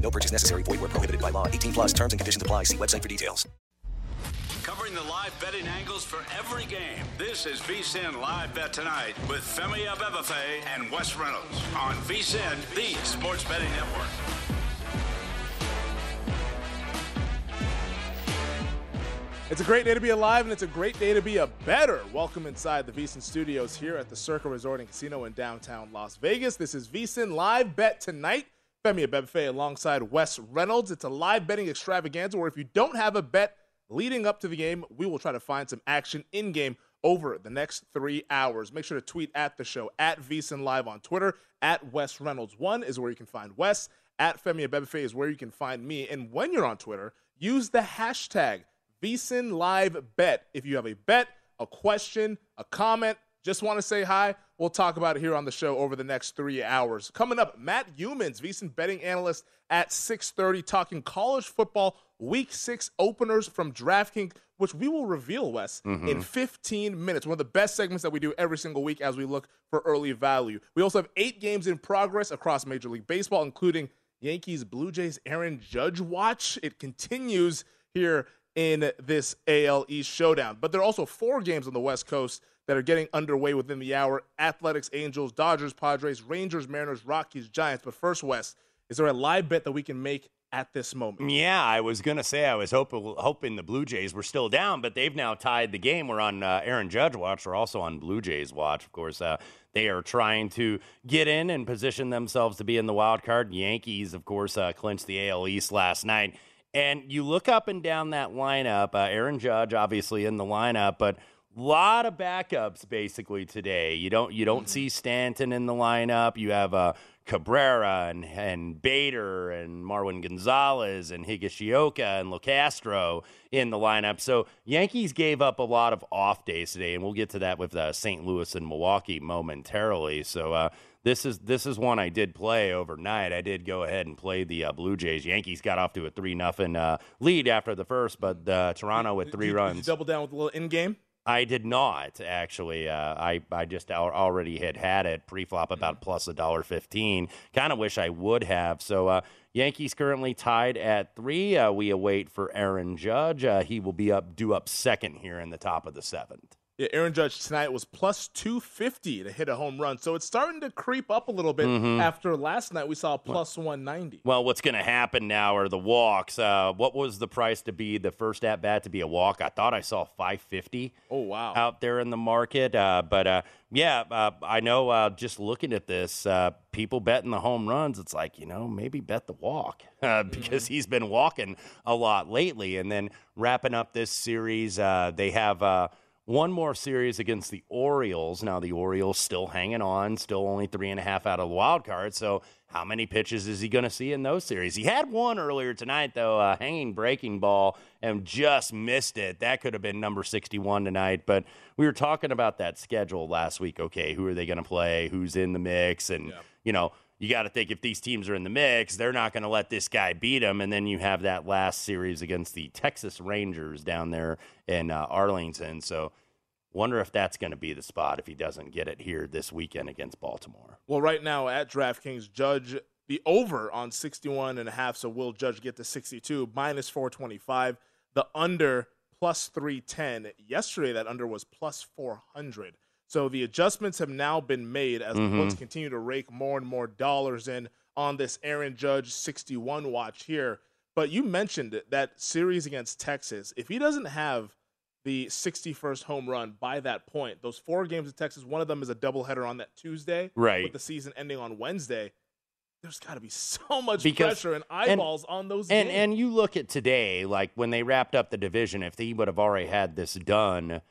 No purchase necessary. Void where prohibited by law. 18 plus terms and conditions apply. See website for details. Covering the live betting angles for every game. This is VSiN Live Bet Tonight with Femi Abebefe and Wes Reynolds on VSiN, the sports betting network. It's a great day to be alive, and it's a great day to be a better. Welcome inside the VSiN studios here at the Circa Resort and Casino in downtown Las Vegas. This is VSiN Live Bet Tonight. Femi Abebefe alongside Wes Reynolds. It's a live betting extravaganza where if you don't have a bet leading up to the game, we will try to find some action in-game over the next 3 hours. Make sure to tweet at the show, at VSiN Live on Twitter, at Wes Reynolds1 is where you can find Wes, at Femi Abebefe is where you can find me. And when you're on Twitter, use the hashtag VSiN Live Bet. If you have a bet, a question, a comment, just want to say hi, we'll talk about it here on the show over the next 3 hours. Coming up, Matt Youmans, VSiN betting analyst at 6:30, talking college football week 6 openers from DraftKings, which we will reveal, Wes, in 15 minutes. One of the best segments that we do every single week as we look for early value. We also have 8 games in progress across Major League Baseball, including Yankees, Blue Jays, Aaron Judge watch. It continues here in this AL East showdown. But there are also 4 games on the West Coast that are getting underway within the hour. Athletics, Angels, Dodgers, Padres, Rangers, Mariners, Rockies, Giants. But first, Wes, is there a live bet that we can make at this moment? Yeah, I was going to say I was hoping the Blue Jays were still down, but they've now tied the game. We're on Aaron Judge watch. We're also on Blue Jays watch, of course. They are trying to get in and position themselves to be in the wild card. Yankees, of course, clinched the AL East last night. And you look up and down that lineup. Aaron Judge, obviously, in the lineup, but lot of backups basically today. You don't see Stanton in the lineup. You have Cabrera and Bader and Marwin Gonzalez and Higashioka and LoCastro in the lineup. So Yankees gave up a lot of off days today, and we'll get to that with St. Louis and Milwaukee momentarily. So this is one I did play overnight. I did go ahead and play the Blue Jays. Yankees got off to a 3-0 lead after the first, but Toronto with three runs. Did you double down with a little in game? I did not, actually. I just already had it pre-flop about plus $1.15. Kind of wish I would have. So Yankees currently tied at 3. We await for Aaron Judge. He will be due up second here in the top of the 7th. Yeah, Aaron Judge tonight was plus 250 to hit a home run. So it's starting to creep up a little bit after last night. We saw plus 190. Well, what's going to happen now are the walks. What was the price to be the first at-bat to be a walk? I thought I saw 550 out there in the market. I know just looking at this, people betting the home runs, it's like, you know, maybe bet the walk because he's been walking a lot lately. And then wrapping up this series, they have one more series against the Orioles. Now the Orioles still hanging on, still only 3.5 out of the wild card. So how many pitches is he going to see in those series? He had one earlier tonight, though, a hanging breaking ball, and just missed it. That could have been number 61 tonight. But we were talking about that schedule last week. Okay, who are they going to play? Who's in the mix? And, you know, you got to think if these teams are in the mix, they're not going to let this guy beat them. And then you have that last series against the Texas Rangers down there in Arlington. So wonder if that's going to be the spot if he doesn't get it here this weekend against Baltimore. Well, right now at DraftKings, Judge the over on 61.5. So will Judge get to 62? Minus 425. The under plus 310. Yesterday that under was plus 400. So the adjustments have now been made as the books continue to rake more and more dollars in on this Aaron Judge 61 watch here. But you mentioned that series against Texas. If he doesn't have the 61st home run by that point, those 4 games in Texas, one of them is a doubleheader on that Tuesday, right, with the season ending on Wednesday. There's got to be so much pressure and eyeballs on those games. And you look at today, like when they wrapped up the division, if they would have already had this done,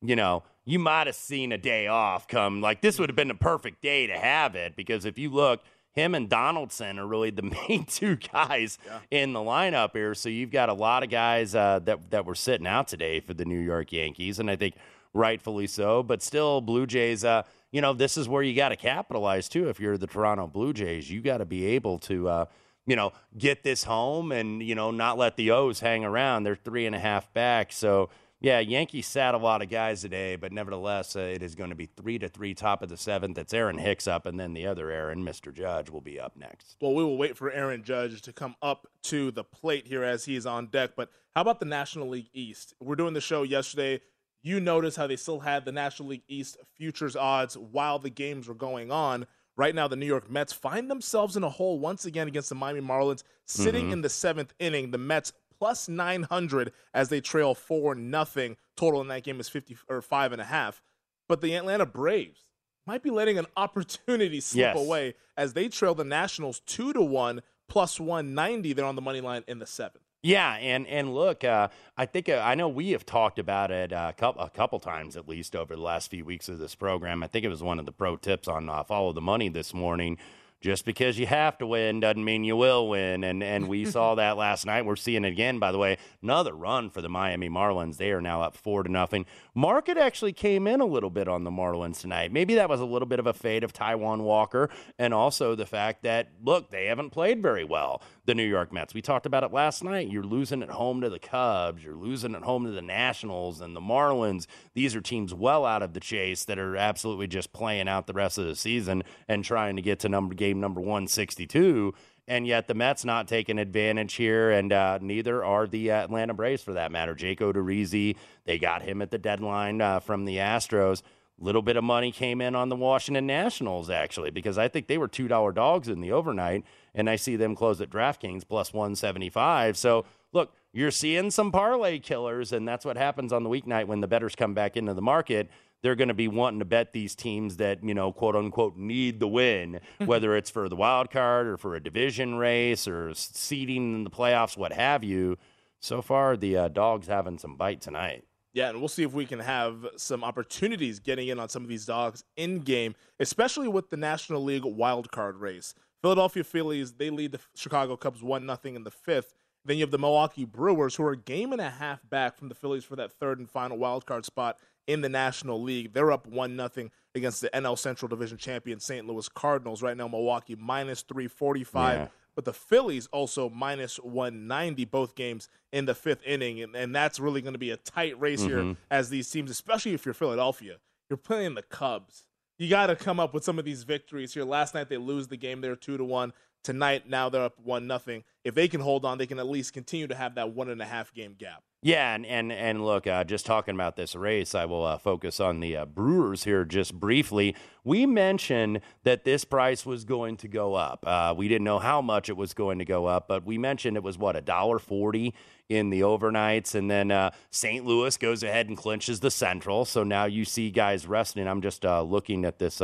you know, you might have seen a day off come. Like, this would have been the perfect day to have it, because if you look, him and Donaldson are really the main two guys in the lineup here. So you've got a lot of guys that were sitting out today for the New York Yankees, and I think rightfully so. But still, Blue Jays, you know, this is where you got to capitalize, too. If you're the Toronto Blue Jays, you got to be able to, you know, get this home and, you know, not let the O's hang around. They're 3.5 back. So, yeah, Yankees sat a lot of guys today, but nevertheless, it is going to be 3-3 top of the 7th. That's Aaron Hicks up, and then the other Aaron, Mr. Judge, will be up next. Well, we will wait for Aaron Judge to come up to the plate here as he's on deck. But how about the National League East? We're doing the show yesterday. You notice how they still had the National League East futures odds while the games were going on. Right now, the New York Mets find themselves in a hole once again against the Miami Marlins. Sitting in the 7th inning, the Mets plus 900 as they trail 4-0. Total in that game is 5.5. But the Atlanta Braves might be letting an opportunity slip away as they trail the Nationals 2-1 plus 190. They're on the money line in the 7th. Yeah, and look, I think I know we have talked about it a couple times at least over the last few weeks of this program. I think it was one of the pro tips on Follow the Money this morning. Just because you have to win doesn't mean you will win, and we saw that last night. We're seeing it again, by the way. Another run for the Miami Marlins. They are now up 4-0. Market actually came in a little bit on the Marlins tonight. Maybe that was a little bit of a fade of Taijuan Walker, and also the fact that, look, they haven't played very well, the New York Mets. We talked about it last night. You're losing at home to the Cubs. You're losing at home to the Nationals and the Marlins. These are teams well out of the chase that are absolutely just playing out the rest of the season and trying to get to game number 162, and yet the Mets not taking advantage here, and neither are the Atlanta Braves for that matter. Jake Odorizzi, they got him at the deadline from the Astros. A little bit of money came in on the Washington Nationals, actually, because I think they were $2 dogs in the overnight, and I see them close at DraftKings plus 175. So, look, you're seeing some parlay killers, and that's what happens on the weeknight when the bettors come back into the market. They're going to be wanting to bet these teams that, you know, quote unquote, need the win, whether it's for the wild card or for a division race or seeding in the playoffs, what have you. So far, the dogs having some bite tonight. Yeah, and we'll see if we can have some opportunities getting in on some of these dogs in game, especially with the National League wild card race. Philadelphia Phillies, they lead the Chicago Cubs 1-0 in the 5th. Then you have the Milwaukee Brewers, who are a 1.5 back from the Phillies for that 3rd and final wild card spot in the National League. They're up 1-0 against the NL Central Division champion St. Louis Cardinals. Right now, Milwaukee minus 345, but the Phillies also minus 190, both games in the 5th inning, and that's really going to be a tight race here as these teams, especially if you're Philadelphia, you're playing the Cubs. You got to come up with some of these victories here. Last night, they lose the game there 2-1. Tonight, now they're up 1-0. If they can hold on, they can at least continue to have that 1.5-game gap. Yeah, and look, just talking about this race, I will focus on the Brewers here just briefly. We mentioned that this price was going to go up. We didn't know how much it was going to go up, but we mentioned it was, what, $1.40 in the overnights, and then St. Louis goes ahead and clinches the Central. So now you see guys resting. I'm just looking at this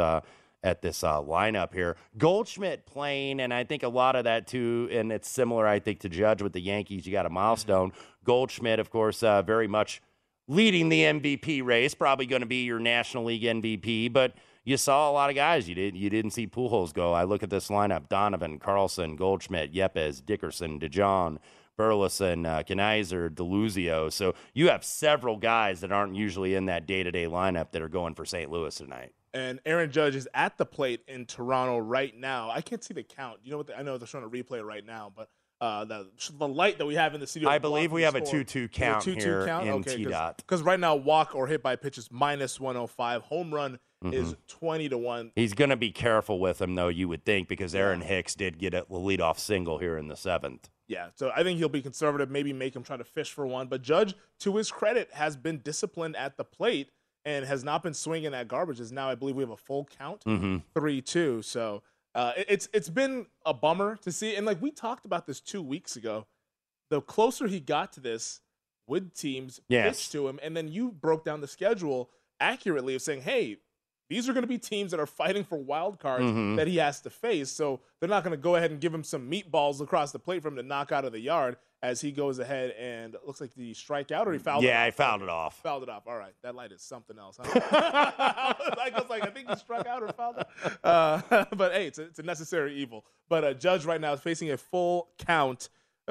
lineup here. Goldschmidt playing, and I think a lot of that too, and it's similar, I think, to Judge with the Yankees. You got a milestone. Goldschmidt, of course, very much leading the MVP race, probably going to be your National League MVP, but you saw a lot of guys. You didn't see Pujols go. I look at this lineup: Donovan, Carlson, Goldschmidt, Yepez, Dickerson, DeJong, Burleson, Knizer, Deluzio. So you have several guys that aren't usually in that day-to-day lineup that are going for St. Louis tonight. And Aaron Judge is at the plate in Toronto right now. I can't see the count. You know what? I know they're showing a replay right now, but the light that we have in the studio. I believe we have a 2-2 count here in T-Dot. Because right now, walk or hit by pitch is minus 105. Home run is 20-1. He's going to be careful with him, though, you would think, because Aaron Hicks did get a leadoff single here in the seventh. Yeah, so I think he'll be conservative, maybe make him try to fish for one. But Judge, to his credit, has been disciplined at the plate and has not been swinging at garbage. As now I believe we have a full count, 3-2. So it's been a bummer to see. And, like, we talked about this 2 weeks ago. The closer he got to this, would teams pitch to him? And then you broke down the schedule accurately of saying, hey, these are going to be teams that are fighting for wild cards that he has to face. So they're not going to go ahead and give him some meatballs across the plate for him to knock out of the yard as he goes ahead and looks like the strikeout, or he fouled it off. Yeah, he fouled it off. Fouled it off. All right. That light is something else. Huh? I was like, I think he struck out or fouled it. But, hey, it's a necessary evil. But a Judge right now is facing a full count.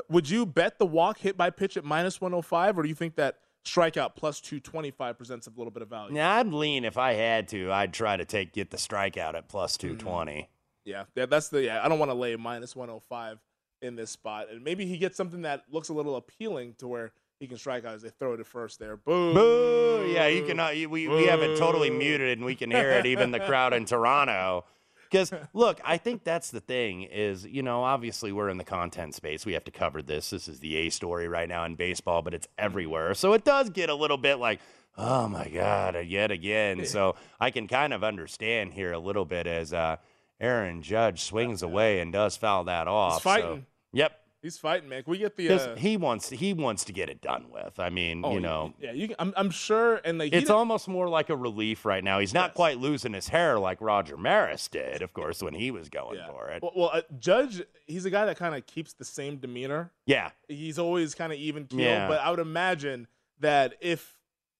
Would you bet the walk hit by pitch at minus 105, or do you think that strikeout plus 225 presents a little bit of value? Now, I'd lean, if I had to, I'd try to get the strikeout at plus 220. Yeah, that's the. Yeah, I don't want to lay minus 105 in this spot, and maybe he gets something that looks a little appealing to where he can strike out as they throw it at first there. Boom. Boo! Yeah, you can. We have it totally muted, and we can hear it. Even the crowd in Toronto. Because, look, I think that's the thing is, you know, obviously we're in the content space. We have to cover this. This is the A story right now in baseball, but it's everywhere. So it does get a little bit like, oh, my God, yet again. So I can kind of understand here a little bit as Aaron Judge swings away and does foul that off. He's fighting. So, yep. He's fighting, man. Can we get the he wants to get it done with. I mean, you know. Yeah, you can, I'm sure. And like, it's almost more like a relief right now. He's not quite losing his hair like Roger Maris did, of course, when he was going for it. Well, Judge, he's a guy that kind of keeps the same demeanor. Yeah. He's always kind of even-keeled. Yeah. But I would imagine that if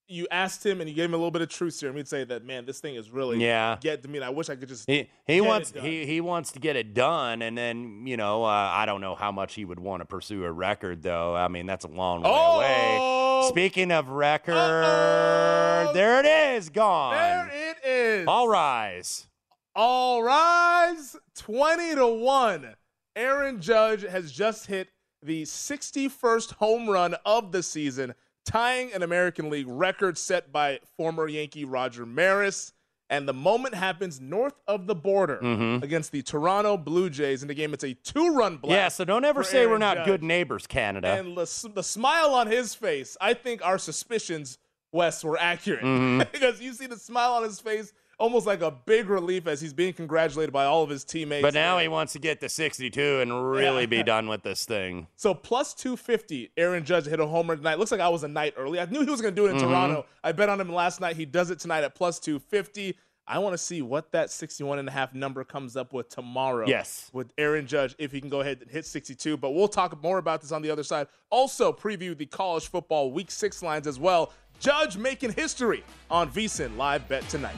you asked him and you gave him a little bit of truth serum, he'd say that, man, this thing is really get to me. I wish I could just he wants to get it done, and then, you know, I don't know how much he would want to pursue a record, though. I mean, that's a long way away. Speaking of record, there it is, gone. There it is. All rise. 20-1. Aaron Judge has just hit the 61st home run of the season, tying an American League record set by former Yankee Roger Maris. And the moment happens north of the border against the Toronto Blue Jays. In the game, it's a 2-run blast. Yeah, so don't ever say we're not good neighbors, Canada. And the smile on his face, I think our suspicions, Wes, were accurate. Because you see the smile on his face, almost like a big relief as he's being congratulated by all of his teammates. But now he wants to get to 62 and really be done with this thing. So plus 250, Aaron Judge hit a home run tonight. Looks like I was a night early. I knew he was going to do it in Toronto. I bet on him last night. He does it tonight at plus 250. I want to see what that 61.5 number comes up with tomorrow. Yes. With Aaron Judge, if he can go ahead and hit 62. But we'll talk more about this on the other side. Also preview the college football week 6 lines as well. Judge making history on VSiN Live Bet Tonight.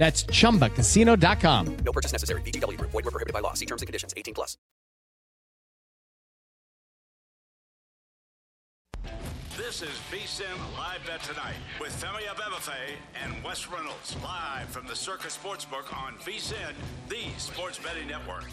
That's ChumbaCasino.com. No purchase necessary. VGW Group. Void where prohibited by law. See terms and conditions. 18+. This is VSiN Live Bet Tonight with Femi Abebefe and Wes Reynolds. Live from the Circa Sportsbook on VSiN, the sports betting network.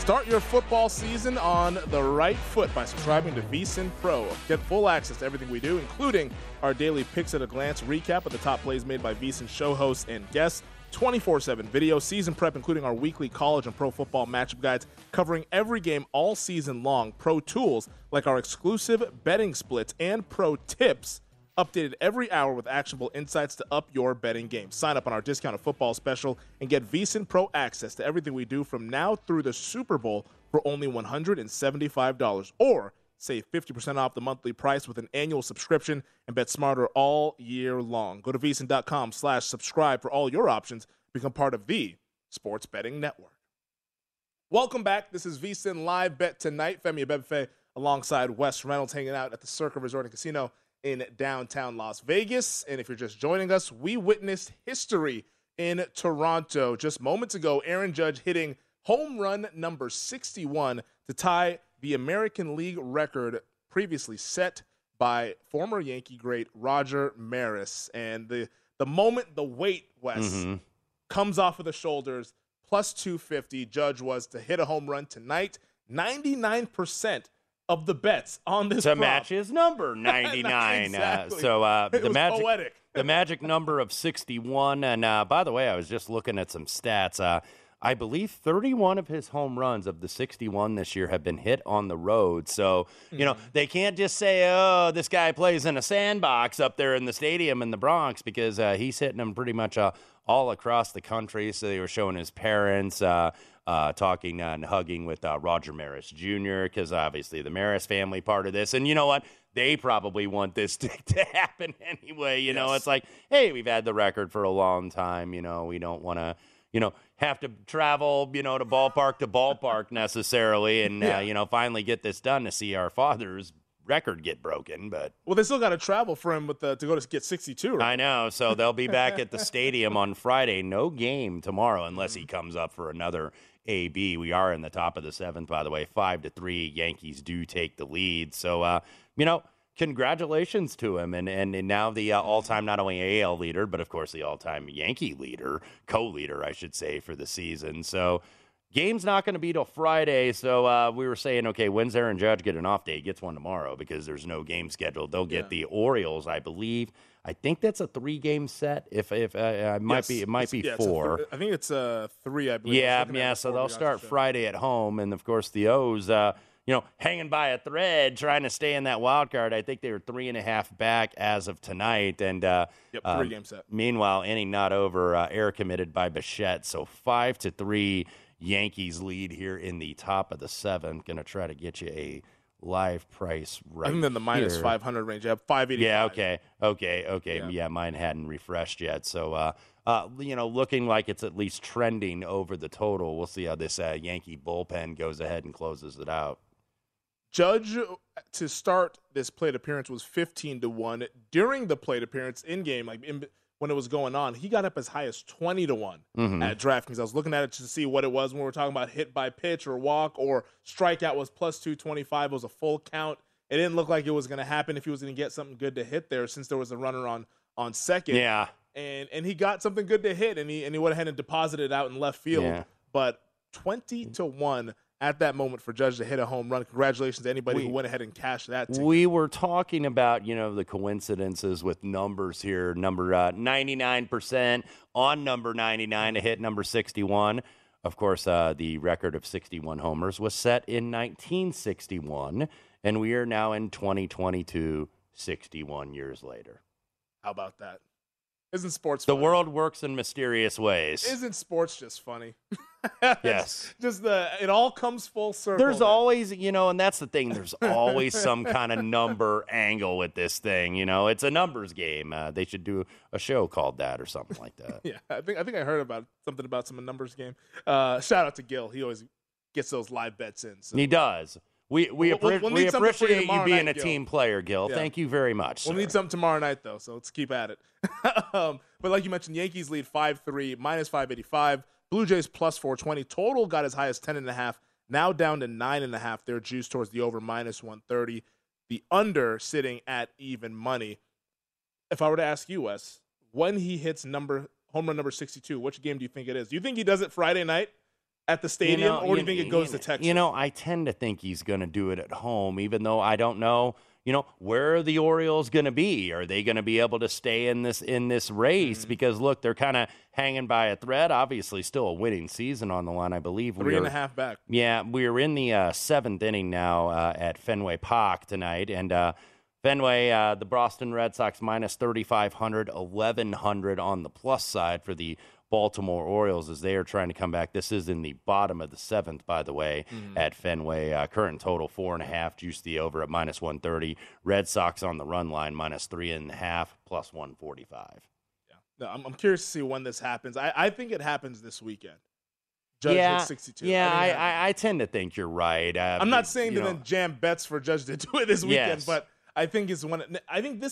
Start your football season on the right foot by subscribing to VSiN Pro. Get full access to everything we do, including our daily Picks at a Glance recap of the top plays made by VSiN show hosts and guests, 24/7 video, season prep, including our weekly college and pro football matchup guides, covering every game all season long, pro tools like our exclusive betting splits and pro tips, updated every hour with actionable insights to up your betting game. Sign up on our discounted football special and get VSiN Pro access to everything we do from now through the Super Bowl for only $175, or save 50% off the monthly price with an annual subscription and bet smarter all year long. Go to VSiN.com/subscribe for all your options. Become part of the Sports Betting Network. Welcome back. This is VSiN Live Bet Tonight. Femi Abebefe alongside Wes Reynolds hanging out at the Circa Resort and Casino in downtown Las Vegas. And if you're just joining us, we witnessed history in Toronto just moments ago. Aaron Judge hitting home run number 61 to tie the American League record previously set by former Yankee great Roger Maris. And the moment the weight, Wes, comes off of the shoulders, plus 250, Judge was to hit a home run tonight. 99% of the bets on this to match his number 99. Exactly. The magic poetic. The magic number of 61. And by the way, I was just looking at some stats. I believe 31 of his home runs of the 61 this year have been hit on the road. So, you know, they can't just say, oh, this guy plays in a sandbox up there in the stadium in the Bronx, because he's hitting them pretty much all across the country. So they were showing his parents, talking and hugging with Roger Maris Jr., because obviously the Maris family part of this. And you know what? They probably want this to happen anyway. You know, it's like, hey, we've had the record for a long time. You know, we don't want to, you know, have to travel, you know, to ballpark necessarily, and, you know, finally get this done to see our father's record get broken. But well, they still got to travel for him with to go to get 62, right? I know, so they'll be back at the stadium on Friday. No game tomorrow unless he comes up for another AB. We are in the top of the seventh, by the way, 5-3. Yankees do take the lead, so you know, congratulations to him, and now the all-time not only AL leader, but of course the all-time Yankee leader, co-leader I should say, for the season. So game's not going to be till Friday, so we were saying, okay, when's Aaron Judge get an off day? He gets one tomorrow because there's no game scheduled. They'll get the Orioles, I believe. I think that's a 3-game set. If it might be, it might be 4. I think it's 3. I believe. Yeah. So they'll start Friday at home, and of course the O's, you know, hanging by a thread, trying to stay in that wild card. I think they were 3.5 back as of tonight, and 3-game set. Meanwhile, inning not over, error committed by Bichette, so 5-3. Yankees lead here in the top of the seventh. Going to try to get you a live price right here. I think in the minus 500 range. I have 585. Yeah, okay. Yeah, mine hadn't refreshed yet. So, looking like it's at least trending over the total. We'll see how this Yankee bullpen goes ahead and closes it out. Judge, to start this plate appearance, was 15-1. During the plate appearance in-game, when it was going on, he got up as high as 20-1 at DraftKings. I was looking at it to see what it was when we were talking about hit by pitch or walk or strikeout was plus 225. It was a full count. It didn't look like it was going to happen if he was going to get something good to hit there since there was a runner on second. Yeah. And he got something good to hit, and he went ahead and deposited out in left field. Yeah. But 20-1 at that moment for Judge to hit a home run. Congratulations to anybody who went ahead and cashed that ticket. We were talking about, the coincidences with numbers here. Number 99% on number 99 to hit number 61. Of course, the record of 61 homers was set in 1961, and we are now in 2022, 61 years later. How about that? Isn't sports funny? The world works in mysterious ways. Isn't sports just funny? Yes. It all comes full circle. There's always, and that's the thing. There's always some kind of number angle with this thing. It's a numbers game. They should do a show called that or something like that. Yeah, I think I heard about something about some numbers game. Shout out to Gil. He always gets those live bets in. So. He does. We appreciate you being a team player, Gil. Yeah. Thank you very much. We'll need something tomorrow night, though, so let's keep at it. But like you mentioned, Yankees lead 5-3, minus 585. Blue Jays plus 420. Total got as high as 10.5. Now down to 9.5. They're juiced towards the over, minus 130. The under sitting at even money. If I were to ask you, Wes, when he hits home run number 62, which game do you think it is? Do you think he does it Friday night at the stadium, or do you think it goes to Texas? I tend to think he's going to do it at home, even though I don't know. Where are the Orioles going to be? Are they going to be able to stay in this race? Mm-hmm. Because, look, they're kind of hanging by a thread. Obviously, still a winning season on the line, I believe. Three and a half back. Yeah, we're in the seventh inning now at Fenway Park tonight. And Fenway, the Boston Red Sox minus 3,500, 1,100 on the plus side for the Baltimore Orioles as they are trying to come back. This is in the bottom of the seventh, by the way, at Fenway. Current total 4.5, juice the over at minus 130. Red Sox on the run line minus 3.5, plus 145. Yeah, no, I'm curious to see when this happens. I think it happens this weekend. Judge hits 62. Yeah, I tend to think you're right. I'm not saying to then jam bets for Judge to do it this weekend, but. I think this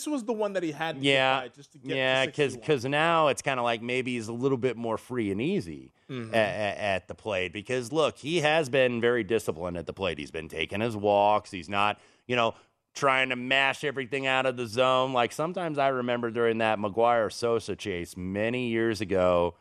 was the one that he had to get by just to get to 61. Because now it's kind of like maybe he's a little bit more free and easy at the plate. Because, look, he has been very disciplined at the plate. He's been taking his walks. He's not, trying to mash everything out of the zone. Like sometimes I remember during that Maguire-Sosa chase many years ago,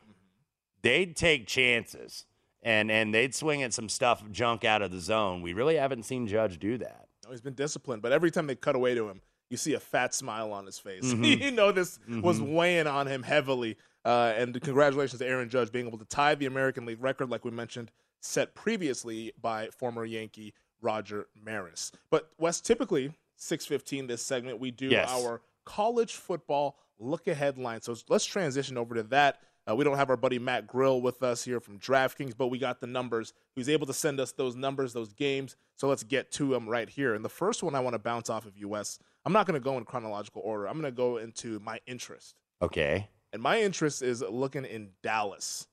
they'd take chances and they'd swing at some junk out of the zone. We really haven't seen Judge do that. He's been disciplined, but every time they cut away to him, you see a fat smile on his face. This was weighing on him heavily. And congratulations to Aaron Judge being able to tie the American League record, like we mentioned, set previously by former Yankee Roger Maris. But, Wes, typically 6:15 this segment, we do our college football look-ahead line. So let's transition over to that. We don't have our buddy Matt Grill with us here from DraftKings, but we got the numbers. He's able to send us those numbers, those games. So let's get to them right here. And the first one I want to bounce off of you, Wes. I'm not going to go in chronological order. I'm going to go into my interest. Okay. And my interest is looking in Dallas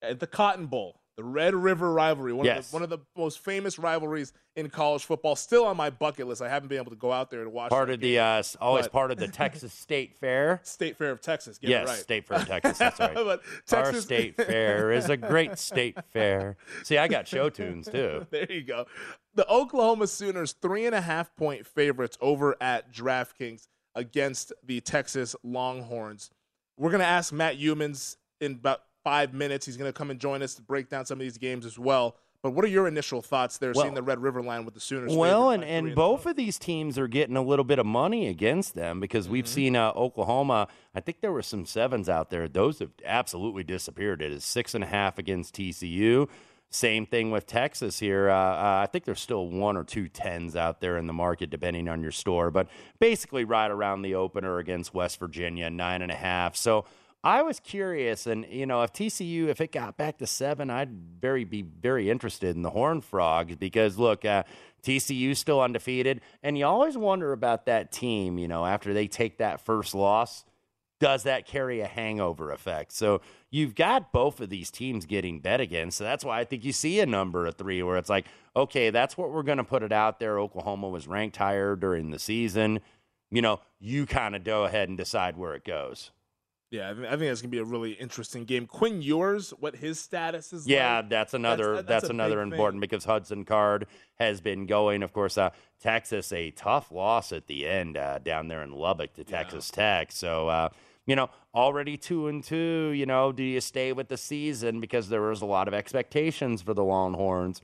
at the Cotton Bowl, the Red River rivalry, one of the most famous rivalries in college football. Still on my bucket list. I haven't been able to go out there and watch. Part of the Texas State Fair. State Fair of Texas. Yes, State Fair of Texas. That's right. But Texas... Our State Fair is a great state fair. See, I got show tunes too. There you go. The Oklahoma Sooners 3.5 point favorites over at DraftKings against the Texas Longhorns. We're gonna ask Matt Youmans in about 5 minutes. He's going to come and join us to break down some of these games as well. But what are your initial thoughts there, seeing the Red River line with the Sooners? Well, and both of these teams are getting a little bit of money against them because we've seen Oklahoma, I think there were some sevens out there. Those have absolutely disappeared. It is 6.5 against TCU. Same thing with Texas here. I think there's still 1 or 2 tens out there in the market, depending on your store. But basically right around the opener against West Virginia, 9.5. So I was curious, and, you know, if TCU, if it got back to 7, I'd be very interested in the Horned Frogs because, look, TCU's still undefeated, and you always wonder about that team, you know, after they take that first loss, does that carry a hangover effect? So you've got both of these teams getting bet against, so that's why I think you see a number of 3 where it's like, okay, that's what we're going to put it out there. Oklahoma was ranked higher during the season. You know, you kind of go ahead and decide where it goes. Yeah, I think that's going to be a really interesting game. Quinn Ewers, what his status is like. that's another important thing, because Hudson Card has been going. Of course, Texas, a tough loss at the end down there in Lubbock to Texas Tech. So, you know, already 2-2, you know, do you stay with the season? Because there was a lot of expectations for the Longhorns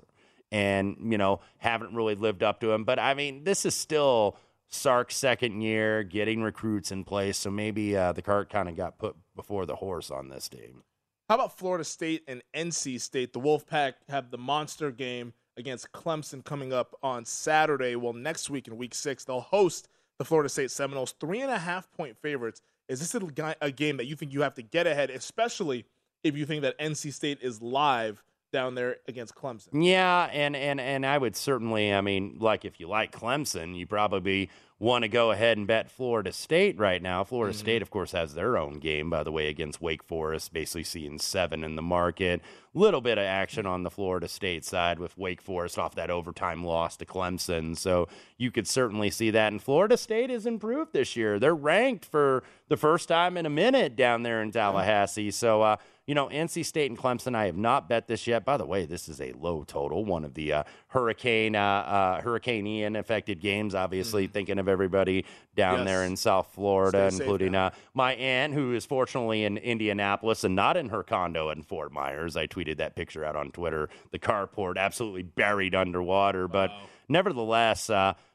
and, you know, haven't really lived up to them. But, I mean, this is still – Sark's second year, getting recruits in place, so maybe the cart kind of got put before the horse on this team. How about Florida State and NC State? The Wolfpack have the monster game against Clemson coming up on Saturday. Well, next week in Week 6, they'll host the Florida State Seminoles, 3.5-point favorites. Is this a game that you think you have to get ahead, especially if you think that NC State is live down there against Clemson? Yeah, and I would certainly, I mean, like if you like Clemson, you probably want to go ahead and bet Florida State right now. Florida State, of course, has their own game, by the way, against Wake Forest, basically seeing 7 in the market. Little bit of action on the Florida State side with Wake Forest off that overtime loss to Clemson. So you could certainly see that. And Florida State has improved this year. They're ranked for the first time in a minute down there in Tallahassee. So, you know, NC State and Clemson, I have not bet this yet. By the way, this is a low total, one of the Hurricane Ian-affected games, obviously, thinking of everybody down there in South Florida, including my aunt, who is fortunately in Indianapolis and not in her condo in Fort Myers. I tweeted that picture out on Twitter. The carport absolutely buried underwater. Wow. But nevertheless,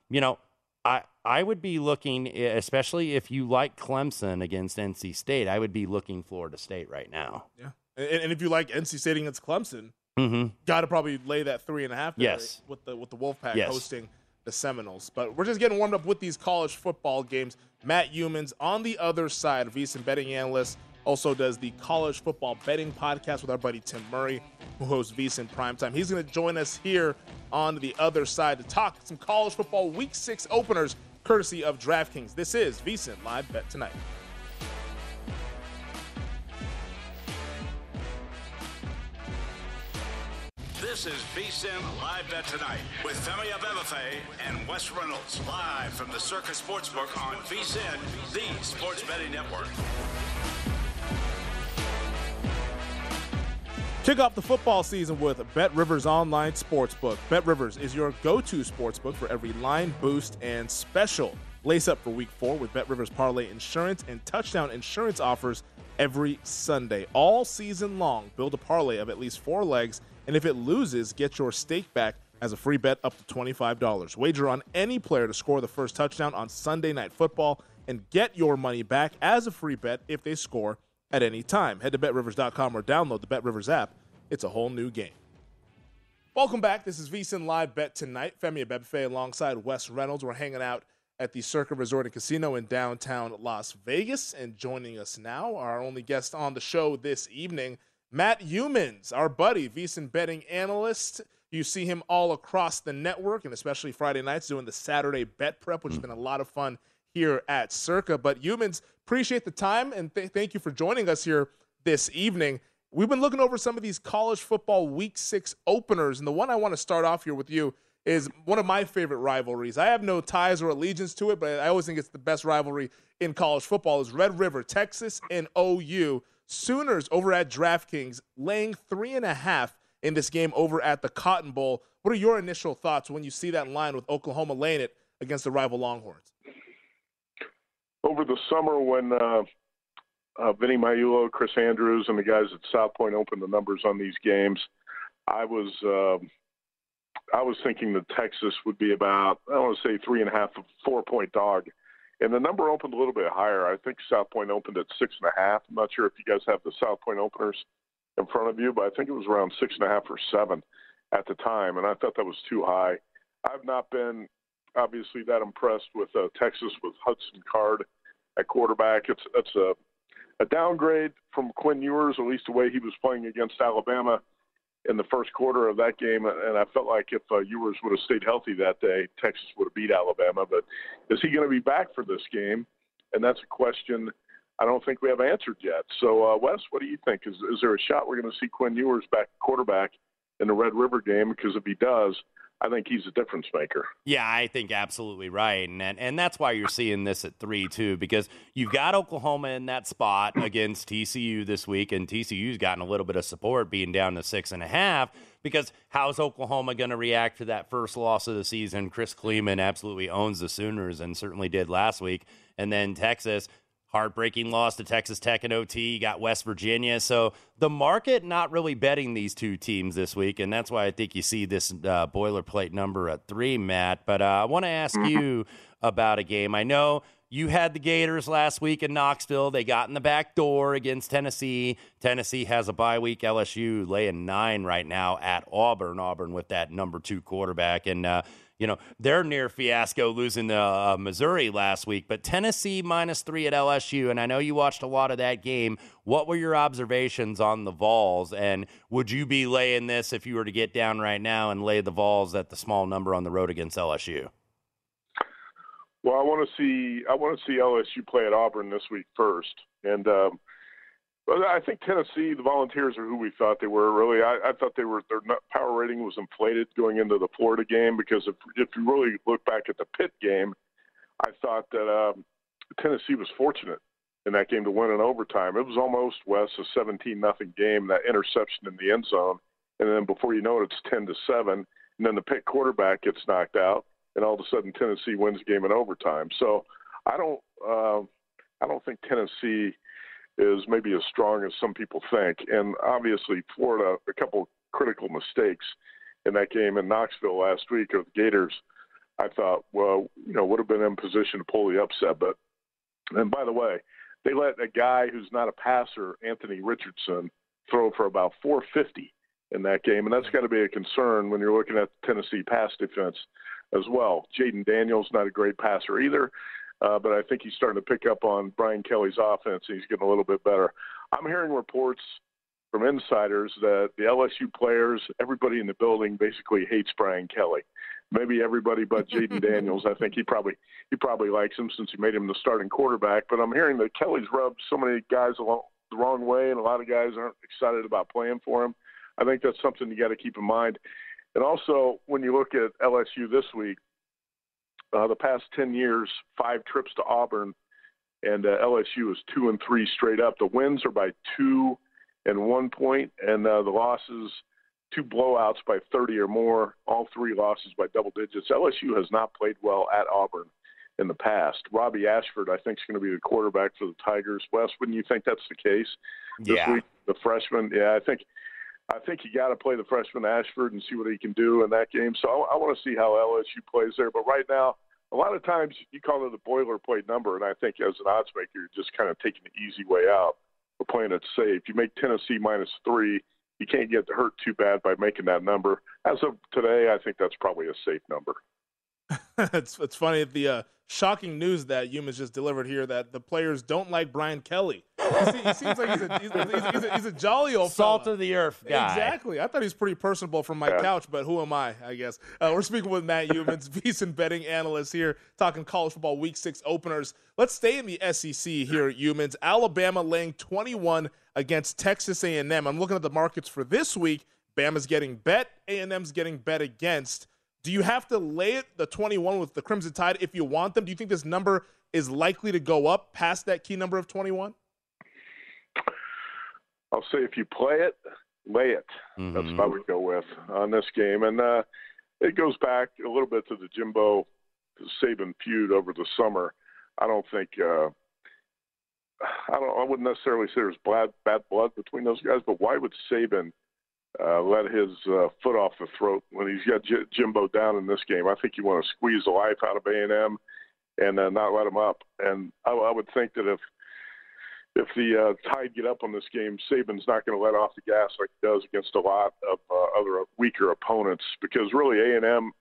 you know, I would be looking, especially if you like Clemson against NC State, I would be looking Florida State right now. Yeah, and if you like NC State against Clemson, got to probably lay that 3.5 with the Wolfpack hosting the Seminoles. But we're just getting warmed up with these college football games. Matt Youmans on the other side, VSiN betting analyst, also does the college football betting podcast with our buddy Tim Murray, who hosts VSiN Primetime. He's going to join us here on the other side to talk some college football Week 6 openers, courtesy of DraftKings. This is VSiN Live Bet Tonight. This is VSiN Live Bet Tonight with Femi Abebefe and Wes Reynolds, live from the Circa Sportsbook on VSiN, the sports betting network. Kick off the football season with BetRivers Online Sportsbook. BetRivers is your go-to sportsbook for every line, boost, and special. Lace up for Week 4 with BetRivers Parlay Insurance and Touchdown Insurance offers every Sunday. All season long, build a parlay of at least 4 legs, and if it loses, get your stake back as a free bet up to $25. Wager on any player to score the first touchdown on Sunday Night Football and get your money back as a free bet if they score at any time. Head to BetRivers.com or download the BetRivers app. It's a whole new game. Welcome back. This is VSiN Live Bet Tonight. Femi Abebefe alongside Wes Reynolds. We're hanging out at the Circa Resort and Casino in downtown Las Vegas. And joining us now, our only guest on the show this evening, Matt Youmans, our buddy, VSiN betting analyst. You see him all across the network, and especially Friday nights doing the Saturday bet prep, which has been a lot of fun here at Circa. But Youmans, appreciate the time, and thank you for joining us here this evening. We've been looking over some of these college football Week 6 openers, and the one I want to start off here with you is one of my favorite rivalries. I have no ties or allegiance to it, but I always think it's the best rivalry in college football is Red River, Texas, and OU. Sooners over at DraftKings laying 3.5 in this game over at the Cotton Bowl. What are your initial thoughts when you see that line with Oklahoma laying it against the rival Longhorns? Over the summer when Vinny Maiulo, Chris Andrews, and the guys at South Point opened the numbers on these games, I was thinking that Texas would be about, I want to say, 3.5 to 4-point dog. And the number opened a little bit higher. I think South Point opened at 6.5. I'm not sure if you guys have the South Point openers in front of you, but I think it was around 6.5 or 7 at the time, and I thought that was too high. I've not been obviously that impressed with Texas with Hudson Card at quarterback. It's a downgrade from Quinn Ewers, at least the way he was playing against Alabama in the first quarter of that game. And I felt like if Ewers would have stayed healthy that day, Texas would have beat Alabama. But is he going to be back for this game? And that's a question I don't think we have answered yet. So, Wes, what do you think? Is there a shot we're going to see Quinn Ewers back quarterback in the Red River game? Because if he does, I think he's a difference maker. Yeah, I think absolutely right. And that's why you're seeing this at 3, too, because you've got Oklahoma in that spot against TCU this week, and TCU's gotten a little bit of support being down to 6.5, because how's Oklahoma going to react to that first loss of the season? Chris Kleeman absolutely owns the Sooners and certainly did last week. And then Texas, heartbreaking loss to Texas Tech and OT. You got West Virginia. So the market not really betting these two teams this week, and that's why I think you see this boilerplate number at 3, Matt. But I want to ask you about a game. I know you had the Gators last week in Knoxville. They got in the back door against Tennessee. Tennessee has a bye week. LSU laying 9 right now at Auburn. Auburn with that number 2 quarterback. And, you know, they're near fiasco losing to Missouri last week, but Tennessee -3 at LSU, and I know you watched a lot of that game. What were your observations on the Vols, and would you be laying this if you were to get down right now and lay the Vols at the small number on the road against LSU? Well, I want to see LSU play at Auburn this week first, and I think Tennessee, the Volunteers, are who we thought they were, really. I thought they were, their power rating was inflated going into the Florida game, because if you really look back at the Pitt game, I thought that Tennessee was fortunate in that game to win in overtime. It was almost, Wes, a 17-0 game, that interception in the end zone. And then before you know it, it's 10-7. And then the Pitt quarterback gets knocked out, and all of a sudden Tennessee wins the game in overtime. So I don't think Tennessee is maybe as strong as some people think. And obviously Florida, a couple critical mistakes in that game in Knoxville last week of the Gators, I thought, well, you know, would have been in position to pull the upset. But, and by the way, they let a guy who's not a passer, Anthony Richardson, throw for about 450 in that game. And that's got to be a concern when you're looking at the Tennessee pass defense as well. Jaden Daniels, not a great passer either. But I think he's starting to pick up on Brian Kelly's offense, and he's getting a little bit better. I'm hearing reports from insiders that the LSU players, everybody in the building, basically hates Brian Kelly. Maybe everybody but Jaden Daniels. I think he probably likes him since he made him the starting quarterback. But I'm hearing that Kelly's rubbed so many guys along the wrong way, and a lot of guys aren't excited about playing for him. I think that's something you got to keep in mind. And also, when you look at LSU this week, the past 10 years, 5 trips to Auburn, and LSU is 2-3 straight up. The wins are by 2 and 1 point, and the losses, 2 blowouts by 30 or more, all 3 losses by double digits. LSU has not played well at Auburn in the past. Robbie Ashford, I think, is going to be the quarterback for the Tigers. Wes, wouldn't you think that's the case this week? The freshman, I think you got to play the freshman Ashford and see what he can do in that game. So I want to see how LSU plays there. But right now, a lot of times you call it a boilerplate number, and I think as an odds maker, you're just kind of taking the easy way out or playing it safe. You make Tennessee -3, you can't get hurt too bad by making that number. As of today, I think that's probably a safe number. It's funny, the shocking news that Youmans just delivered here, that the players don't like Brian Kelly. He seems like he's a jolly old salt fella. Of the earth guy. Exactly. I thought he was pretty personable from my couch, but who am I guess. We're speaking with Matt Youmans, VSiN betting analyst here, talking college football Week 6 openers. Let's stay in the SEC here, Youmans. Alabama laying 21 against Texas A&M. I'm looking at the markets for this week. Bama's getting bet. A&M's getting bet against. Do you have to lay it, the 21, with the Crimson Tide if you want them? Do you think this number is likely to go up past that key number of 21? I'll say if you play it, lay it. Mm-hmm. That's what I would go with on this game. And it goes back a little bit to the Jimbo Saban feud over the summer. I don't think I wouldn't necessarily say there's bad blood between those guys, but why would Saban let his foot off the throat when he's got Jimbo down in this game? I think you want to squeeze the life out of A&M and not let him up. And I would think that if the Tide get up on this game, Saban's not going to let off the gas like he does against a lot of other weaker opponents, because really A&M,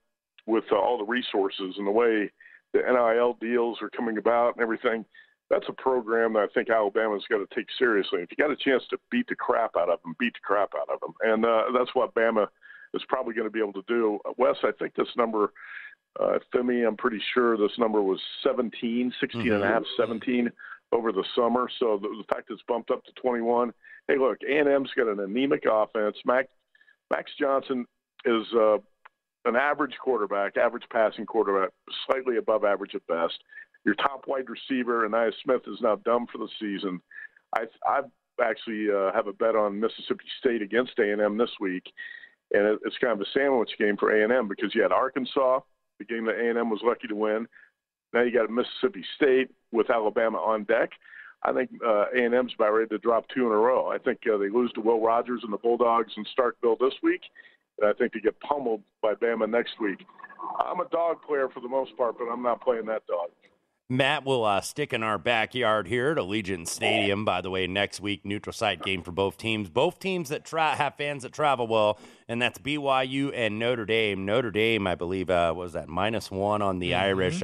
with all the resources and the way the NIL deals are coming about and everything, that's a program that I think Alabama's got to take seriously. If you got a chance to beat the crap out of them, beat the crap out of them. And that's what Bama is probably going to be able to do. Wes, I think this number, Femi, I'm pretty sure this number was 17 over the summer. So the fact it's bumped up to 21. Hey, look, A&M's got an anemic offense. Max Johnson is an average quarterback, average passing quarterback, slightly above average at best. Your top wide receiver, Aniah Smith, is now done for the season. I actually have a bet on Mississippi State against A&M this week, and it's kind of a sandwich game for A&M because you had Arkansas, the game that A&M was lucky to win. Now you got Mississippi State with Alabama on deck. I think A&M's about ready to drop two in a row. I think they lose to Will Rogers and the Bulldogs in Starkville this week, and I think they get pummeled by Bama next week. I'm a dog player for the most part, but I'm not playing that dog. Matt will stick in our backyard here at Allegiant Stadium, by the way, next week. Neutral site game for both teams. Both teams that have fans that travel well, and that's BYU and Notre Dame. Notre Dame, I believe, was that -1 on the Irish.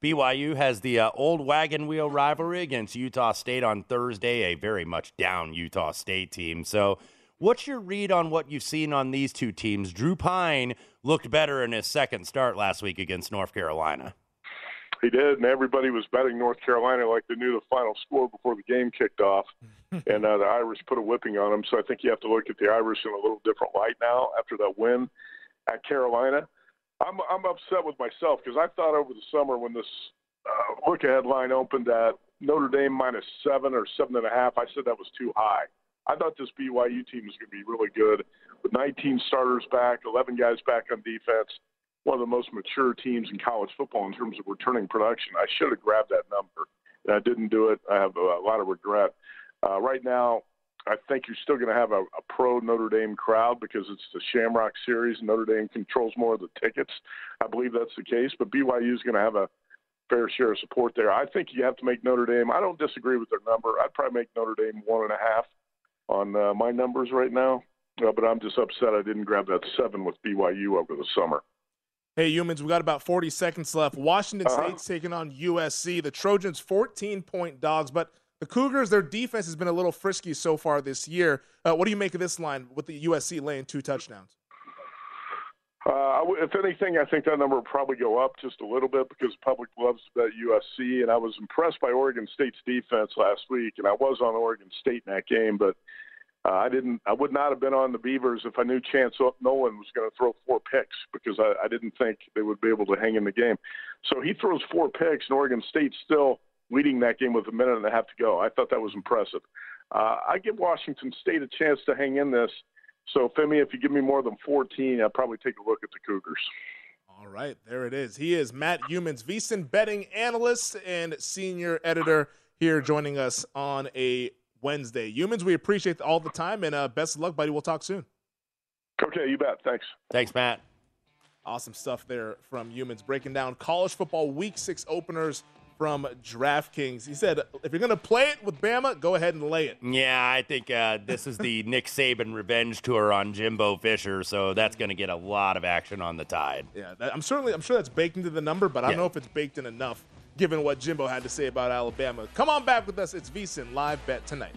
BYU has the old wagon wheel rivalry against Utah State on Thursday, a very much down Utah State team. So what's your read on what you've seen on these two teams? Drew Pine looked better in his second start last week against North Carolina. He did, and everybody was betting North Carolina like they knew the final score before the game kicked off, and the Irish put a whipping on them. So I think you have to look at the Irish in a little different light now after that win at Carolina. I'm upset with myself because I thought over the summer when this look-ahead line opened at Notre Dame -7 or 7.5, I said that was too high. I thought this BYU team was going to be really good with 19 starters back, 11 guys back on defense. One of the most mature teams in college football in terms of returning production. I should have grabbed that number, and I didn't do it. I have a lot of regret. Right now, I think you're still going to have a pro-Notre Dame crowd because it's the Shamrock Series. Notre Dame controls more of the tickets. I believe that's the case, but BYU is going to have a fair share of support there. I think you have to make Notre Dame. I don't disagree with their number. I'd probably make Notre Dame 1.5 on my numbers right now, but I'm just upset I didn't grab that 7 with BYU over the summer. Hey, Youmans, we got about 40 seconds left. Washington State's taking on USC. The Trojans, 14-point dogs, but the Cougars, their defense has been a little frisky so far this year. What do you make of this line with the USC laying 2 touchdowns? If anything, I think that number will probably go up just a little bit because the public loves to bet USC, and I was impressed by Oregon State's defense last week, and I was on Oregon State in that game, but I would not have been on the Beavers if I knew Chance Nolan was going to throw 4 picks because I didn't think they would be able to hang in the game. So he throws 4 picks, and Oregon State's still leading that game with 1.5 minutes to go. I thought that was impressive. I give Washington State a chance to hang in this. So, Femi, if you give me more than 14, I'll probably take a look at the Cougars. All right, there it is. He is Matt Youmans, VSiN betting analyst and senior editor here joining us on a Wednesday. Youmans, we appreciate all the time, and best of luck, buddy. We'll talk soon. Okay, you bet. Thanks. Thanks, Matt. Awesome stuff there from Youmans, breaking down college football Week 6 openers from DraftKings. He said, if you're going to play it with Bama, go ahead and lay it. Yeah, I think this is the Nick Saban revenge tour on Jimbo Fisher, so that's going to get a lot of action on the Tide. Yeah, I'm sure that's baked into the number, but I don't know if it's baked in enough, given what Jimbo had to say about Alabama. Come on back with us. It's VSiN Live Bet Tonight.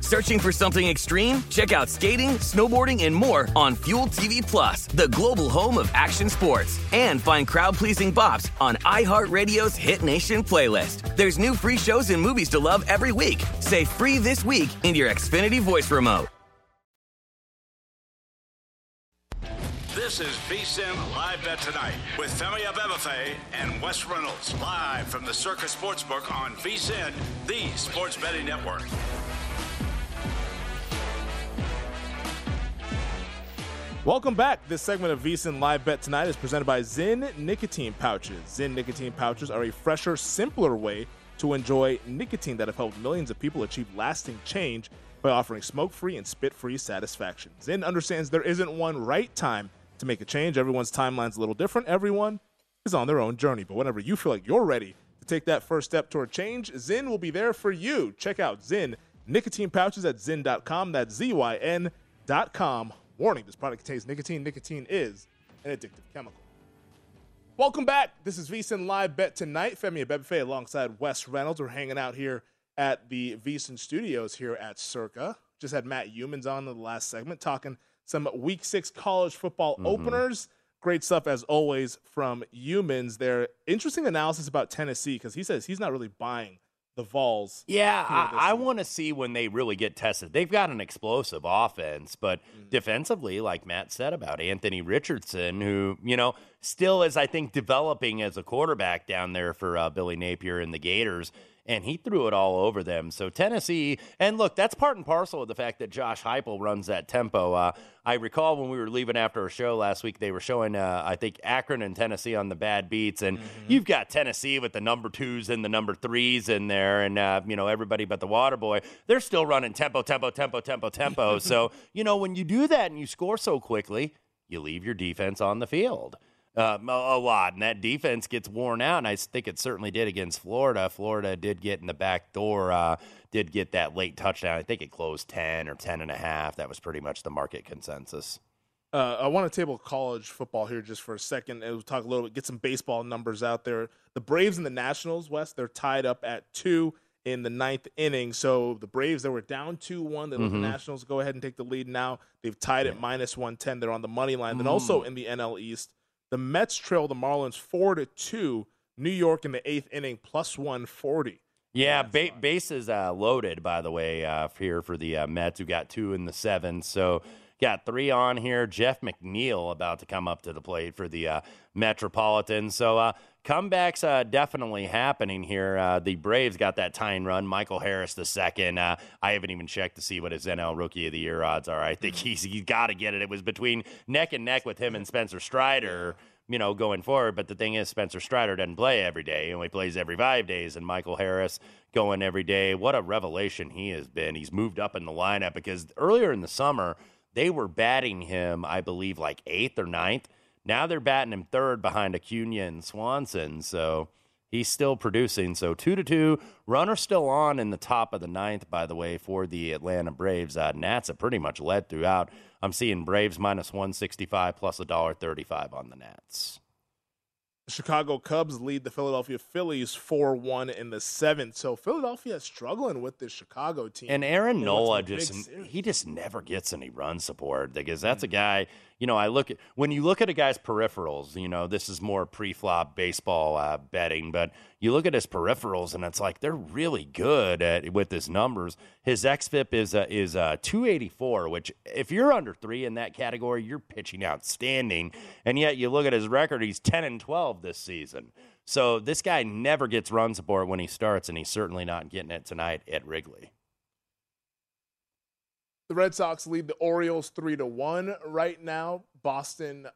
Searching for something extreme? Check out skating, snowboarding, and more on Fuel TV Plus, the global home of action sports. And find crowd-pleasing bops on iHeartRadio's Hit Nation playlist. There's new free shows and movies to love every week. Say free this week in your Xfinity voice remote. This is VSiN Live Bet Tonight with Femi Abebefe and Wes Reynolds, live from the Circa Sportsbook on VSiN, the sports betting network. Welcome back. This segment of VSiN Live Bet Tonight is presented by Zyn Nicotine Pouches. Zyn Nicotine Pouches are a fresher, simpler way to enjoy nicotine that have helped millions of people achieve lasting change by offering smoke-free and spit-free satisfaction. Zyn understands there isn't one right time to make a change. Everyone's timeline's a little different. Everyone is on their own journey. But whenever you feel like you're ready to take that first step toward change, Zyn will be there for you. Check out Zyn Nicotine Pouches at Zyn.com. That's Z-Y-N.com. Warning, this product contains nicotine. Nicotine is an addictive chemical. Welcome back. This is VSiN Live Bet Tonight. Femi Abebefe alongside Wes Reynolds. We're hanging out here at the VSiN studios here at Circa. Just had Matt Youmans on in the last segment talking some Week 6 college football openers. Great stuff, as always, from Youmans there. Interesting analysis about Tennessee because he says he's not really buying the Vols. Yeah, I want to see when they really get tested. They've got an explosive offense, but defensively, like Matt said about Anthony Richardson, who, you know, still is, I think, developing as a quarterback down there for Billy Napier and the Gators, and he threw it all over them. So Tennessee, and look, that's part and parcel of the fact that Josh Heupel runs that tempo. I recall when we were leaving after our show last week, they were showing, I think, Akron and Tennessee on the bad beats. And you've got Tennessee with the number twos and the number threes in there. And, you know, everybody but the water boy, they're still running tempo. So, you know, when you do that and you score so quickly, you leave your defense on the field. A lot, and that defense gets worn out, and I think it certainly did against Florida. Florida did get in the back door, did get that late touchdown. I think it closed 10 or 10 and a half. That was pretty much the market consensus. I want to table college football here just for a second, and we'll talk a little bit, get some baseball numbers out there. The Braves and the Nationals, West, they're tied up at 2 in the ninth inning. So the Braves, they were down 2-1. They let the Nationals go ahead and take the lead now. They've tied at minus 110. They're on the money line. Then also in the NL East, the Mets trail the Marlins 4-2. New York in the eighth inning, plus 140. Yeah, bases loaded, by the way, here for the Mets, who got 2 in the seventh. So got 3 on here. Jeff McNeil about to come up to the plate for the Metropolitans. So comebacks definitely happening here. The Braves got that tying run. Michael Harris the second. I haven't even checked to see what his NL Rookie of the Year odds are. I think he's got to get it. It was between neck and neck with him and Spencer Strider, you know, going forward. But the thing is, Spencer Strider doesn't play every day. He only plays every 5 days. And Michael Harris going every day. What a revelation he has been. He's moved up in the lineup because earlier in the summer, they were batting him, I believe, like 8th or 9th. Now they're batting him 3rd behind Acuna and Swanson, so he's still producing. So 2-2, runner still on in the top of the 9th, by the way, for the Atlanta Braves. Nats have pretty much led throughout. I'm seeing Braves minus 165 plus $1.35 on the Nats. The Chicago Cubs lead the Philadelphia Phillies 4-1 in the seventh. So Philadelphia is struggling with this Chicago team. And Aaron Nola, he just never gets any run support because that's a guy, you know, when you look at a guy's peripherals, you know, this is more pre-flop baseball betting, but you look at his peripherals and it's like they're really good with his numbers. His xFIP is 284, which if you're under 3 in that category, you're pitching outstanding. And yet you look at his record, he's 10-12. This season. So this guy never gets run support when he starts, and he's certainly not getting it tonight at Wrigley. The Red Sox lead the Orioles 3-1 right now. Boston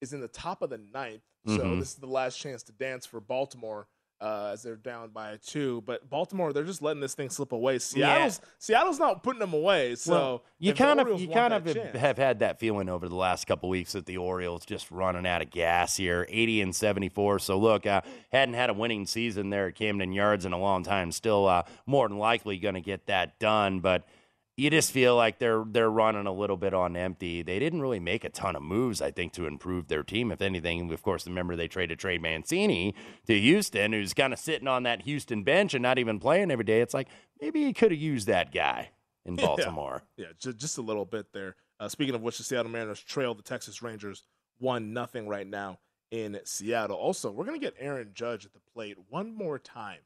is in the top of the ninth, so this is the last chance to dance for Baltimore as they're down by 2. But Baltimore, they're just letting this thing slip away. Seattle's not putting them away. So well, you kind of have had that feeling over the last couple weeks that the Orioles just running out of gas here, 80-74. So look, hadn't had a winning season there at Camden Yards in a long time. Still, more than likely going to get that done, but. You just feel like they're running a little bit on empty. They didn't really make a ton of moves, I think, to improve their team. If anything, of course, remember they traded Trey Mancini to Houston, who's kind of sitting on that Houston bench and not even playing every day. It's like maybe he could have used that guy in Baltimore. Yeah, just a little bit there. Speaking of which, the Seattle Mariners trail the Texas Rangers 1-0 right now in Seattle. Also, we're going to get Aaron Judge at the plate one more time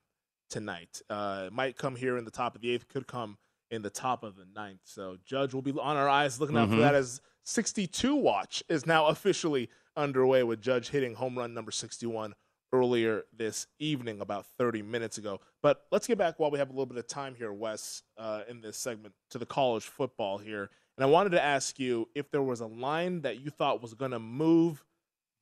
tonight. It might come here in the top of the eighth. Could come in the top of the ninth. So Judge will be on our eyes looking out for that, as 62 watch is now officially underway, with Judge hitting home run number 61 earlier this evening, about 30 minutes ago. But let's get back while we have a little bit of time here, Wes, in this segment to the college football here. And I wanted to ask you if there was a line that you thought was going to move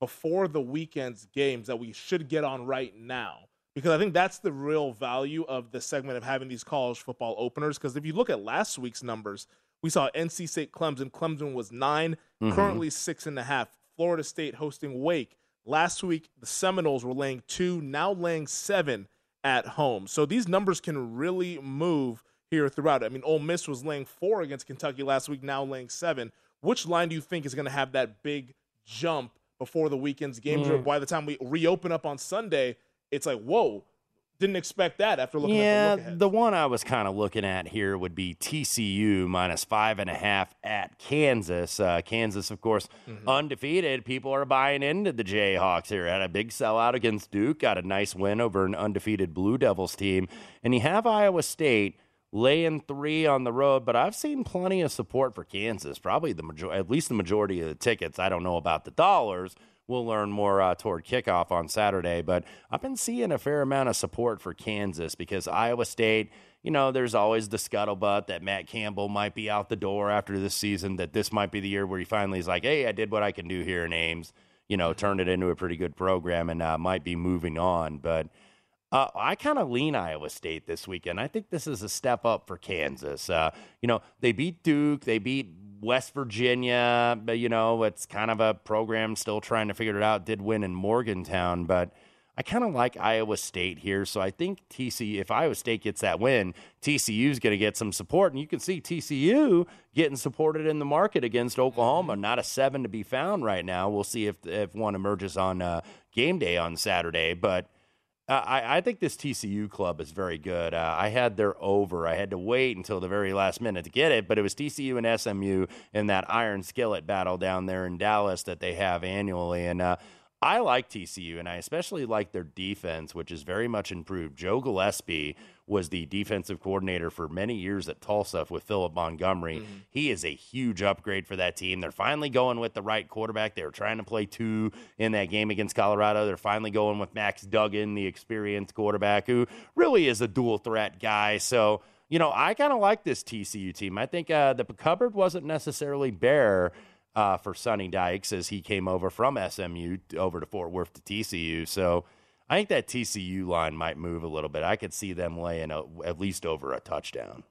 before the weekend's games that we should get on right now. Because I think that's the real value of the segment of having these college football openers. Because if you look at last week's numbers, we saw NC State, Clemson. Clemson was 9, currently 6.5. Florida State hosting Wake. Last week, the Seminoles were laying 2, now laying 7 at home. So these numbers can really move here throughout. I mean, Ole Miss was laying 4 against Kentucky last week, now laying 7. Which line do you think is going to have that big jump before the weekend's games? Or by the time we reopen up on Sunday, it's like, whoa, didn't expect that after looking at the look ahead. The one I was kind of looking at here would be TCU minus 5.5 at Kansas. Kansas, of course, undefeated. People are buying into the Jayhawks here. Had a big sellout against Duke, got a nice win over an undefeated Blue Devils team. And you have Iowa State laying 3 on the road, but I've seen plenty of support for Kansas, probably at least the majority of the tickets. I don't know about the dollars. We'll learn more toward kickoff on Saturday, but I've been seeing a fair amount of support for Kansas because Iowa State, you know, there's always the scuttlebutt that Matt Campbell might be out the door after this season, that this might be the year where he finally is like, hey, I did what I can do here in Ames, you know, turned it into a pretty good program and might be moving on. But I kind of lean Iowa State this weekend. I think this is a step up for Kansas. You know, they beat Duke, they beat West Virginia, but, you know, it's kind of a program still trying to figure it out. Did win in Morgantown, but I kind of like Iowa State here. So I think if Iowa State gets that win, TCU's going to get some support. And you can see TCU getting supported in the market against Oklahoma. Not a 7 to be found right now. We'll see if one emerges on game day on Saturday, but I think this TCU club is very good. I had their over. I had to wait until the very last minute to get it, but it was TCU and SMU in that iron skillet battle down there in Dallas that they have annually. And I like TCU, and I especially like their defense, which is very much improved. Joe Gillespie was the defensive coordinator for many years at Tulsa with Philip Montgomery. He is a huge upgrade for that team. They're finally going with the right quarterback. They were trying to play 2 in that game against Colorado. They're finally going with Max Duggan, the experienced quarterback, who really is a dual threat guy. So, you know, I kind of like this TCU team. I think the cupboard wasn't necessarily bare for Sonny Dykes as he came over from SMU over to Fort Worth to TCU. So, I think that TCU line might move a little bit. I could see them laying at least over a touchdown.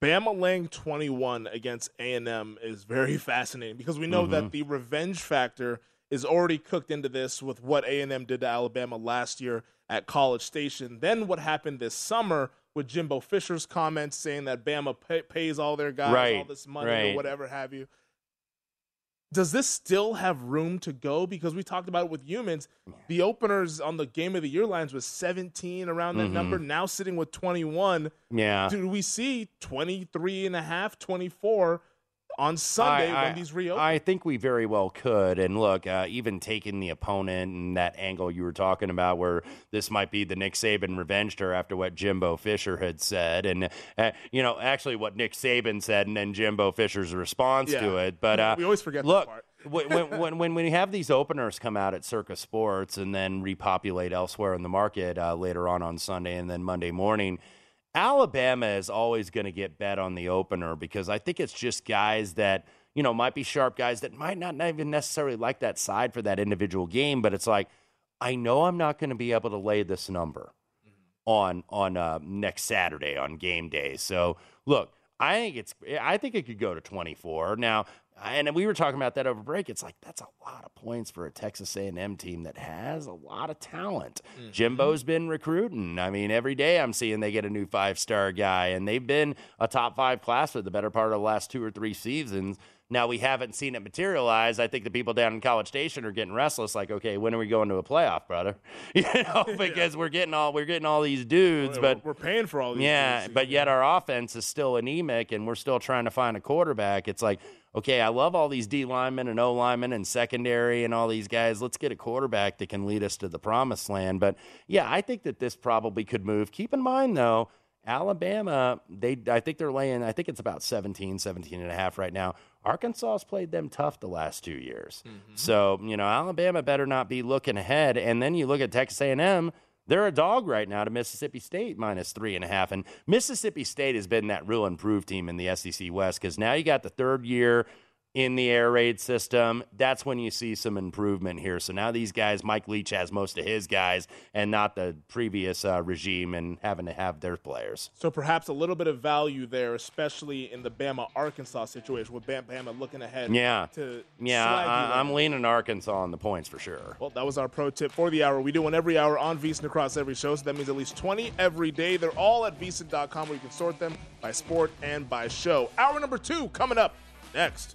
Bama laying 21 against A&M is very fascinating because we know that the revenge factor is already cooked into this with what A&M did to Alabama last year at College Station. Then what happened this summer with Jimbo Fisher's comments saying that Bama pays all their guys all this money or whatever have you. Does this still have room to go? Because we talked about it with Youmans. The openers on the game of the year lines was 17 around that number, now sitting with 21. Yeah. Do we see 23.5, 24 on Sunday when these reopen? I think we very well could. And look, even taking the opponent and that angle you were talking about where this might be the Nick Saban revenge tour after what Jimbo Fisher had said. And, you know, actually what Nick Saban said and then Jimbo Fisher's response to it. But we always forget that part. when we have these openers come out at Circa Sports and then repopulate elsewhere in the market later on Sunday and then Monday morning, Alabama is always going to get bet on the opener because I think it's just guys that, you know, might be sharp guys that might not even necessarily like that side for that individual game. But it's like, I know I'm not going to be able to lay this number on next Saturday on game day. So look, I think it could go to 24 now. And we were talking about that over break. It's like, that's a lot of points for a Texas A&M team that has a lot of talent. Mm-hmm. Jimbo's been recruiting. I mean, every day I'm seeing they get a new five-star guy, and they've been a top-five class for the better part of the last two or three seasons. Now, we haven't seen it materialize. I think the people down in College Station are getting restless, like, okay, when are we going to a playoff, brother? You know, because we're getting all these dudes. But we're paying for all these dudes. But yet our offense is still anemic, and we're still trying to find a quarterback. It's like, okay, I love all these D linemen and O linemen and secondary and all these guys. Let's get a quarterback that can lead us to the promised land. But, yeah, I think that this probably could move. Keep in mind, though, Alabama, I think it's about 17 and a half right now. Arkansas has played them tough the last 2 years. Mm-hmm. So, you know, Alabama better not be looking ahead. And then you look at Texas A&M. They're a dog right now to Mississippi State, -3.5. And Mississippi State has been that real improved team in the SEC West because now you got the third year in the air raid system. That's when you see some improvement here. So now these guys, Mike Leach has most of his guys and not the previous regime and having to have their players. So perhaps a little bit of value there, especially in the Bama-Arkansas situation with Bama looking ahead. I'm leaning Arkansas on the points for sure. Well, that was our pro tip for the hour. We do one every hour on VSiN across every show, so that means at least 20 every day. They're all at VSiN.com where you can sort them by sport and by show. Hour number 2 coming up next.